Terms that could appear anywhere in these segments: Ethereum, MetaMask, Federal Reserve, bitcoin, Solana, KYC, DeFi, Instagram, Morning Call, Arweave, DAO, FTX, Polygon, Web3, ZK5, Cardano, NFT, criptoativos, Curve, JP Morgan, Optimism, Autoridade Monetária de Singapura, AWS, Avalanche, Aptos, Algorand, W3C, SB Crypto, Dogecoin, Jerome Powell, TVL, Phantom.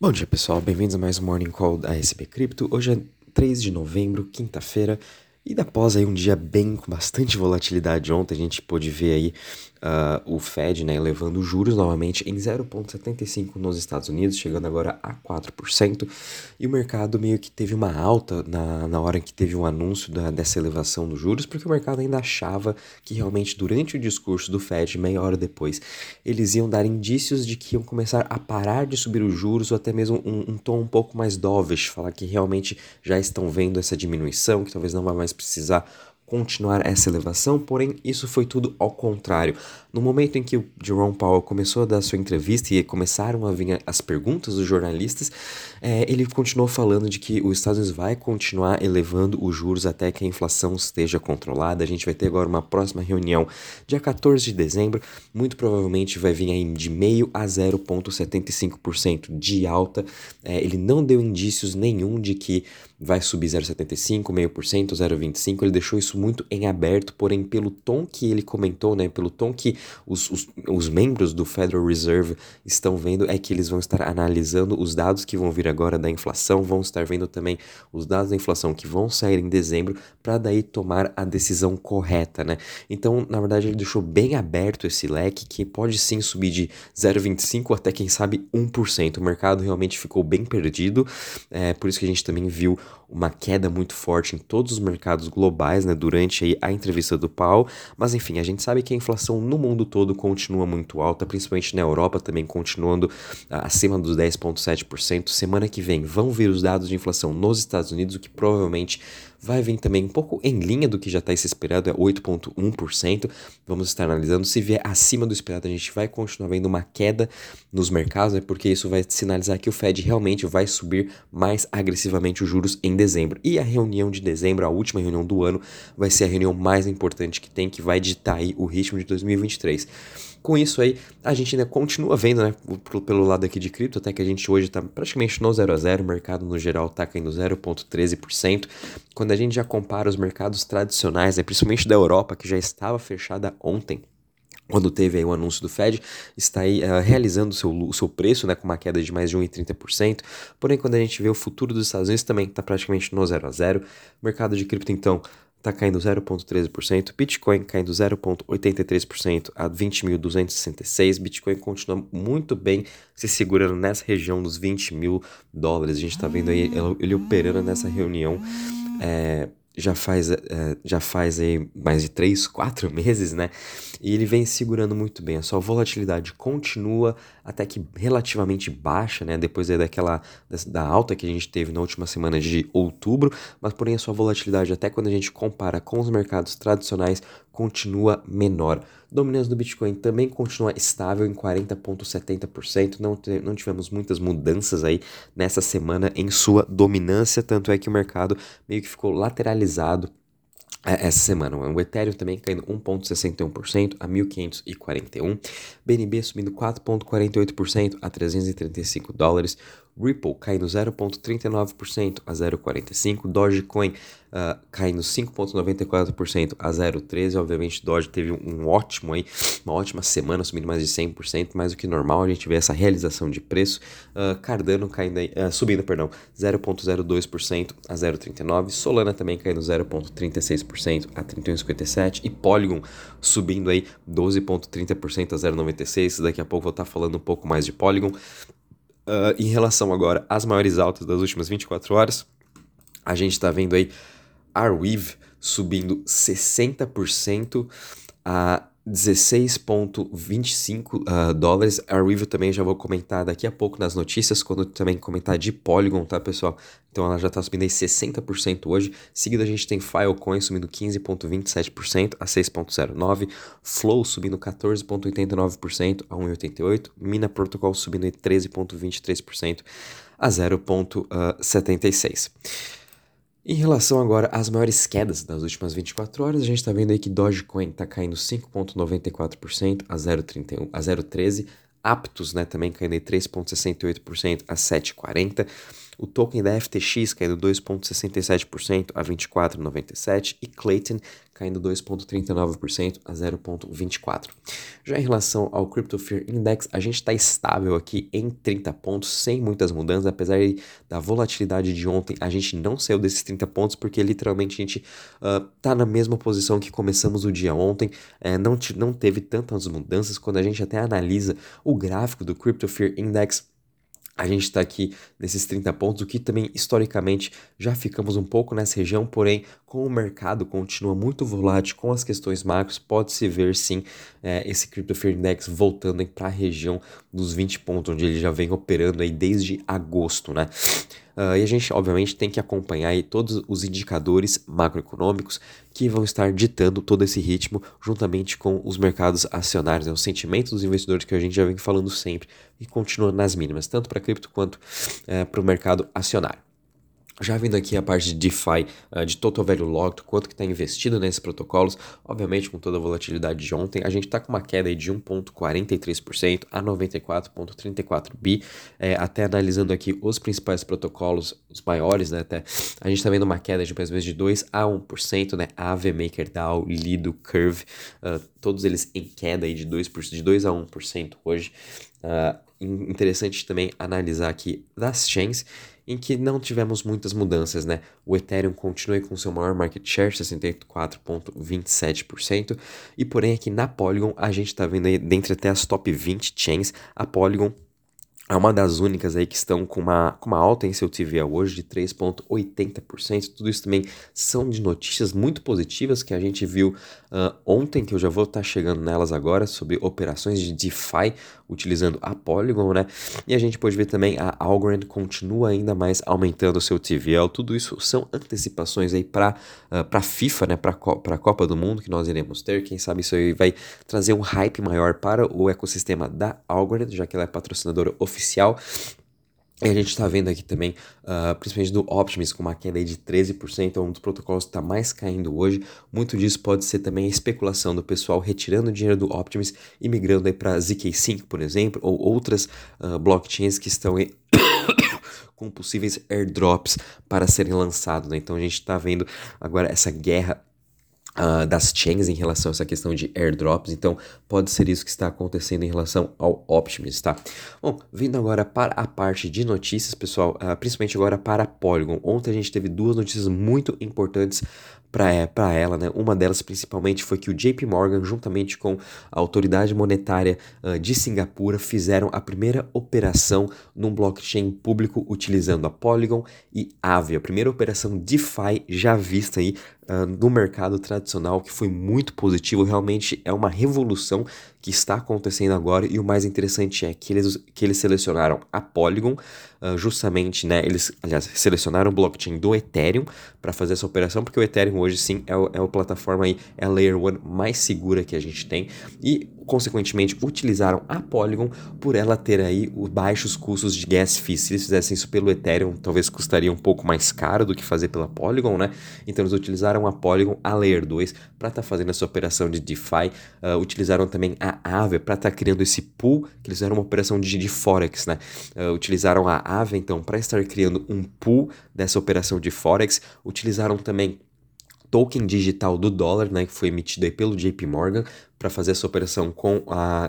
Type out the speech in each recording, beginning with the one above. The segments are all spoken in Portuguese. Bom dia pessoal, bem-vindos a mais um Morning Call da SB Crypto. Hoje é 3 de novembro, quinta-feira, e após aí um dia bem com bastante volatilidade ontem, a gente pôde ver aí o Fed, né, elevando os juros novamente em 0,75 nos Estados Unidos, chegando agora a 4%, e o mercado meio que teve uma alta na hora em que teve um anúncio dessa elevação dos juros, porque o mercado ainda achava que realmente durante o discurso do Fed, meia hora depois, eles iam dar indícios de que iam começar a parar de subir os juros, ou até mesmo um tom um pouco mais dovish, falar que realmente já estão vendo essa diminuição, que talvez não vai mais precisar continuar essa elevação, porém isso foi tudo ao contrário. No momento em que o Jerome Powell começou a dar sua entrevista e começaram a vir as perguntas dos jornalistas, ele continuou falando de que os Estados Unidos vai continuar elevando os juros até que a inflação esteja controlada. A gente vai ter agora uma próxima reunião dia 14 de dezembro, muito provavelmente vai vir aí de 0,5% a 0,75% de alta. Ele não deu indícios nenhum de que vai subir 0,75%, 0,5%, 0,25%, ele deixou isso muito em aberto, porém pelo tom que ele comentou, né, pelo tom que os membros do Federal Reserve estão vendo, é que eles vão estar analisando os dados que vão vir agora da inflação, vão estar vendo também os dados da inflação que vão sair em dezembro, para daí tomar a decisão correta, né. Então, na verdade, ele deixou bem aberto esse leque, que pode sim subir de 0,25% até, quem sabe, 1%. O mercado realmente ficou bem perdido, por isso que a gente também viu uma queda muito forte em todos os mercados globais, né, durante aí a entrevista do Powell. Mas enfim, a gente sabe que a inflação no mundo todo continua muito alta, principalmente na Europa também continuando acima dos 10,7%. Semana que vem vão vir os dados de inflação nos Estados Unidos, o que provavelmente vai vir também um pouco em linha do que já está esperado, é 8,1%. Vamos estar analisando, se vier acima do esperado a gente vai continuar vendo uma queda nos mercados, né, porque isso vai sinalizar que o Fed realmente vai subir mais agressivamente os juros em dezembro. E a reunião de dezembro, a última reunião do ano, vai ser a reunião mais importante que tem, que vai ditar aí o ritmo de 2023. Com isso aí, a gente ainda continua vendo, né, pelo lado aqui de cripto, até que a gente hoje está praticamente no 0 a 0, o mercado no geral está caindo 0,13%. Quando a gente já compara os mercados tradicionais, né, principalmente da Europa, que já estava fechada ontem, quando teve aí o anúncio do Fed, está aí realizando o seu preço, né, com uma queda de mais de 1,30%. Porém, quando a gente vê o futuro dos Estados Unidos, também está praticamente no 0 a 0. O mercado de cripto, então, está caindo 0,13%, Bitcoin caindo 0,83% a 20.266, Bitcoin continua muito bem se segurando nessa região dos $20.000, a gente está vendo aí ele operando nessa reunião, já faz aí mais de 3, 4 meses, né? E ele vem segurando muito bem. A sua volatilidade continua até que relativamente baixa, né? Depois aí da alta que a gente teve na última semana de outubro, mas porém a sua volatilidade, até quando a gente compara com os mercados tradicionais, continua menor. Dominância do Bitcoin também continua estável em 40,70%, não tivemos muitas mudanças aí nessa semana em sua dominância, tanto é que o mercado meio que ficou lateralizado essa semana. O Ethereum também caindo 1,61% a 1.541, BNB subindo 4,48% a $335, Ripple caindo 0,39% a 0,45%, Dogecoin caindo 5,94% a 0,13%, obviamente Doge teve uma ótima semana, subindo mais de 100%, mais do que normal, a gente vê essa realização de preço, Cardano subindo 0,02% a 0,39%, Solana também caindo 0,36% a 31,57% e Polygon subindo aí 12,30% a 0,96%, daqui a pouco vou estar falando um pouco mais de Polygon. Em relação agora às maiores altas das últimas 24 horas, a gente está vendo aí Arweave subindo 60% a $16,25. Arweave também já vou comentar daqui a pouco nas notícias, quando também comentar de Polygon, tá pessoal? Então ela já está subindo aí 60% hoje. Seguido a gente tem Filecoin subindo 15,27% a 6,09%. Flow subindo 14,89% a 1,88%. Mina Protocol subindo aí 13,23% a 0,76%. Em relação agora às maiores quedas das últimas 24 horas, a gente está vendo aí que Dogecoin está caindo 5,94% a 0,13%. Aptos, né, também caindo aí 3,68% a 7,40%. o token da FTX caindo 2,67% a 24,97% e Clayton caindo 2,39% a 0,24%. Já em relação ao Crypto Fear Index, a gente está estável aqui em 30 pontos, sem muitas mudanças, apesar da volatilidade de ontem, a gente não saiu desses 30 pontos, porque literalmente a gente está na mesma posição que começamos o dia ontem, não teve tantas mudanças. Quando a gente até analisa o gráfico do Crypto Fear Index, a gente está aqui nesses 30 pontos, o que também historicamente já ficamos um pouco nessa região, porém, como o mercado continua muito volátil com as questões macros, pode-se ver sim esse Crypto Fear Index voltando para a região dos 20 pontos, onde ele já vem operando aí desde agosto, né? E a gente, obviamente, tem que acompanhar aí todos os indicadores macroeconômicos que vão estar ditando todo esse ritmo, juntamente com os mercados acionários, né? O sentimento dos investidores que a gente já vem falando sempre e continua nas mínimas, tanto para cripto quanto para o mercado acionário. Já vindo aqui a parte de DeFi, de Total Value Locked, quanto que está investido nesses protocolos, obviamente com toda a volatilidade de ontem, a gente está com uma queda aí de 1,43% a 94,34 bi, até analisando aqui os principais protocolos, os maiores, né, até, a gente está vendo uma queda de mais ou menos de 2 a 1%, né, Aave, Maker, DAO, Lido, Curve, todos eles em queda aí de 2 a 1% hoje. Interessante também analisar aqui das chains, em que não tivemos muitas mudanças, né? O Ethereum continua com seu maior market share, 64,27%, e porém aqui na Polygon, a gente está vendo aí, dentre até as top 20 chains, a Polygon é uma das únicas aí que estão com uma alta em seu TVL hoje de 3,80%. Tudo isso também são de notícias muito positivas que a gente viu ontem, que eu já vou estar chegando nelas agora, sobre operações de DeFi utilizando a Polygon, né? E a gente pode ver também a Algorand continua ainda mais aumentando o seu TVL. Tudo isso são antecipações aí para FIFA, né? Para a Copa do Mundo que nós iremos ter. Quem sabe isso aí vai trazer um hype maior para o ecossistema da Algorand, já que ela é patrocinadora oficial. E a gente está vendo aqui também, principalmente do Optimism, com uma queda aí de 13%, é um dos protocolos que está mais caindo hoje. Muito disso pode ser também a especulação do pessoal retirando o dinheiro do Optimism e migrando para ZK5, por exemplo, ou outras blockchains que estão aí com possíveis airdrops para serem lançados, né? Então a gente está vendo agora essa guerra das chains em relação a essa questão de airdrops, então pode ser isso que está acontecendo em relação ao Optimism, tá? Bom, vindo agora para a parte de notícias, pessoal, principalmente agora para a Polygon. Ontem a gente teve duas notícias muito importantes para ela, né? Uma delas principalmente foi que o JP Morgan, juntamente com a Autoridade Monetária de Singapura, fizeram a primeira operação num blockchain público utilizando a Polygon e Aave, a primeira operação DeFi já vista aí no mercado tradicional, que foi muito positivo. Realmente é uma revolução que está acontecendo agora, e o mais interessante é que eles selecionaram a Polygon, justamente, né? Eles, aliás, selecionaram o blockchain do Ethereum para fazer essa operação, porque o Ethereum hoje sim é a plataforma aí, é a Layer 1 mais segura que a gente tem, e consequentemente utilizaram a Polygon por ela ter aí os baixos custos de gas fees. Se eles fizessem isso pelo Ethereum, talvez custaria um pouco mais caro do que fazer pela Polygon, né? Então eles utilizaram a Polygon, a Layer 2, para estar fazendo essa operação de DeFi, utilizaram também a Aave para estar criando esse pool, que eles fizeram uma operação de Forex, né? Utilizaram a Aave então para estar criando um pool dessa operação de Forex, utilizaram também token digital do dólar, né, que foi emitido aí pelo JP Morgan, para fazer essa operação com a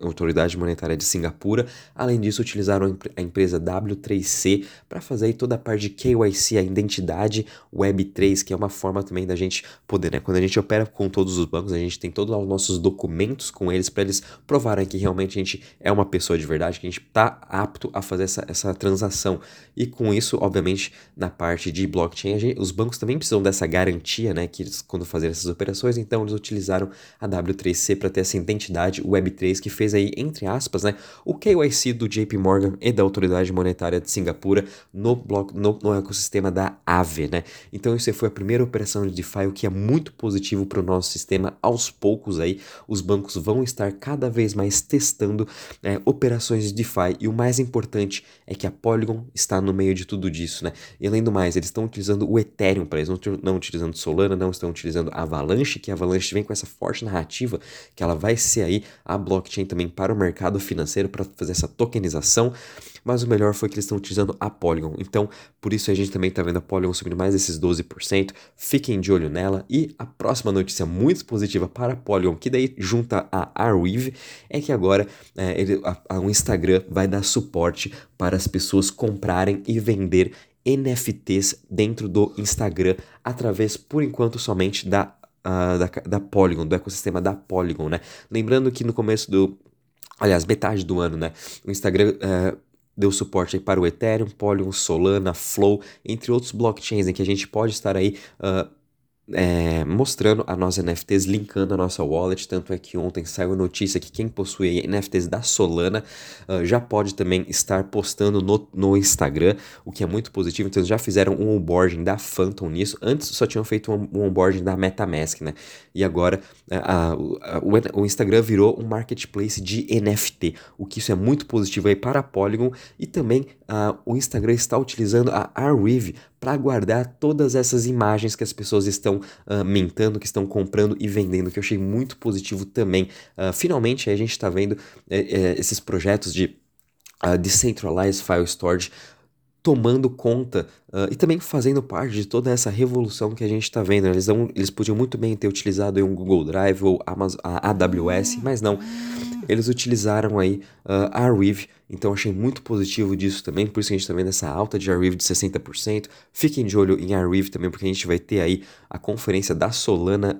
Autoridade Monetária de Singapura. Além disso, utilizaram a empresa W3C para fazer aí toda a parte de KYC, a identidade Web3, que é uma forma também da gente poder, né? Quando a gente opera com todos os bancos, a gente tem todos os nossos documentos com eles para eles provarem que realmente a gente é uma pessoa de verdade, que a gente está apto a fazer essa transação. E com isso, obviamente, na parte de blockchain, os bancos também precisam dessa garantia, né, que eles, quando fazerem essas operações, então eles utilizaram a W3C para ter essa identidade Web3, que fez aí, entre aspas, né, o KYC do JP Morgan e da Autoridade Monetária de Singapura no ecossistema da Aave, né? Então isso foi a primeira operação de DeFi, o que é muito positivo para o nosso sistema. Aos poucos aí, os bancos vão estar cada vez mais testando operações de DeFi, e o mais importante é que a Polygon está no meio de tudo disso, né? E além do mais, eles estão utilizando o Ethereum para eles, não utilizando Solana, não estão utilizando Avalanche, que a Avalanche vem com essa forte narrativa que ela vai ser aí a blockchain também para o mercado financeiro, para fazer essa tokenização, mas o melhor foi que eles estão utilizando a Polygon. Então, por isso a gente também está vendo a Polygon subindo mais esses 12%, fiquem de olho nela. E a próxima notícia muito positiva para a Polygon, que daí junta a Arweave, é que agora o Instagram vai dar suporte para as pessoas comprarem e vender NFTs dentro do Instagram, através, por enquanto, somente da Polygon, do ecossistema da Polygon, né? Lembrando que no começo metade do ano, né, o Instagram deu suporte aí para o Ethereum, Polygon, Solana, Flow, entre outros blockchains em que a gente pode estar aí mostrando as nossas NFTs, linkando a nossa wallet. Tanto é que ontem saiu a notícia que quem possui NFTs da Solana já pode também estar postando no Instagram, o que é muito positivo. Então eles já fizeram um onboarding da Phantom nisso, antes só tinham feito um onboarding da MetaMask, né? E agora o Instagram virou um marketplace de NFT, o que isso é muito positivo aí para a Polygon. E também o Instagram está utilizando a Arweave para guardar todas essas imagens que as pessoas estão mintando, que estão comprando e vendendo, que eu achei muito positivo também. Finalmente a gente está vendo esses projetos de Decentralized File Storage tomando conta e também fazendo parte de toda essa revolução que a gente está vendo. Eles podiam muito bem ter utilizado um Google Drive ou a AWS, mas não. Eles utilizaram aí a Arweave, então achei muito positivo disso também, por isso que a gente está vendo essa alta de Arweave de 60%. Fiquem de olho em Arweave também, porque a gente vai ter aí a conferência da Solana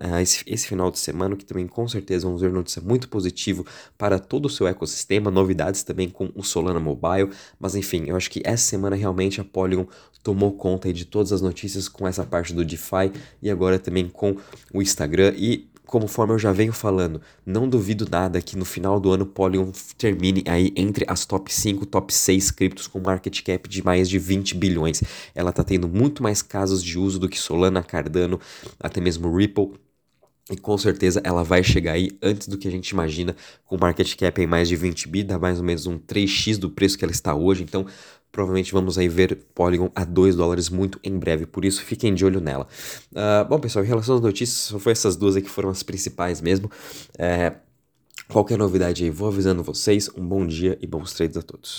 esse final de semana, que também com certeza vamos ver notícia muito positiva para todo o seu ecossistema, novidades também com o Solana Mobile. Mas enfim, eu acho que essa semana realmente a Polygon tomou conta aí de todas as notícias com essa parte do DeFi e agora também com o Instagram. E conforme eu já venho falando, não duvido nada que no final do ano Polygon termine aí entre as top 5, top 6 criptos com market cap de mais de 20 bilhões. Ela está tendo muito mais casos de uso do que Solana, Cardano, até mesmo Ripple. E com certeza ela vai chegar aí antes do que a gente imagina, com market cap em mais de 20 bi, dá mais ou menos um 3x do preço que ela está hoje. Então, provavelmente vamos aí ver Polygon a 2 dólares muito em breve, por isso fiquem de olho nela. Bom, pessoal, em relação às notícias, só foi essas duas aí que foram as principais mesmo. Qualquer novidade aí, vou avisando vocês. Um bom dia e bons trades a todos.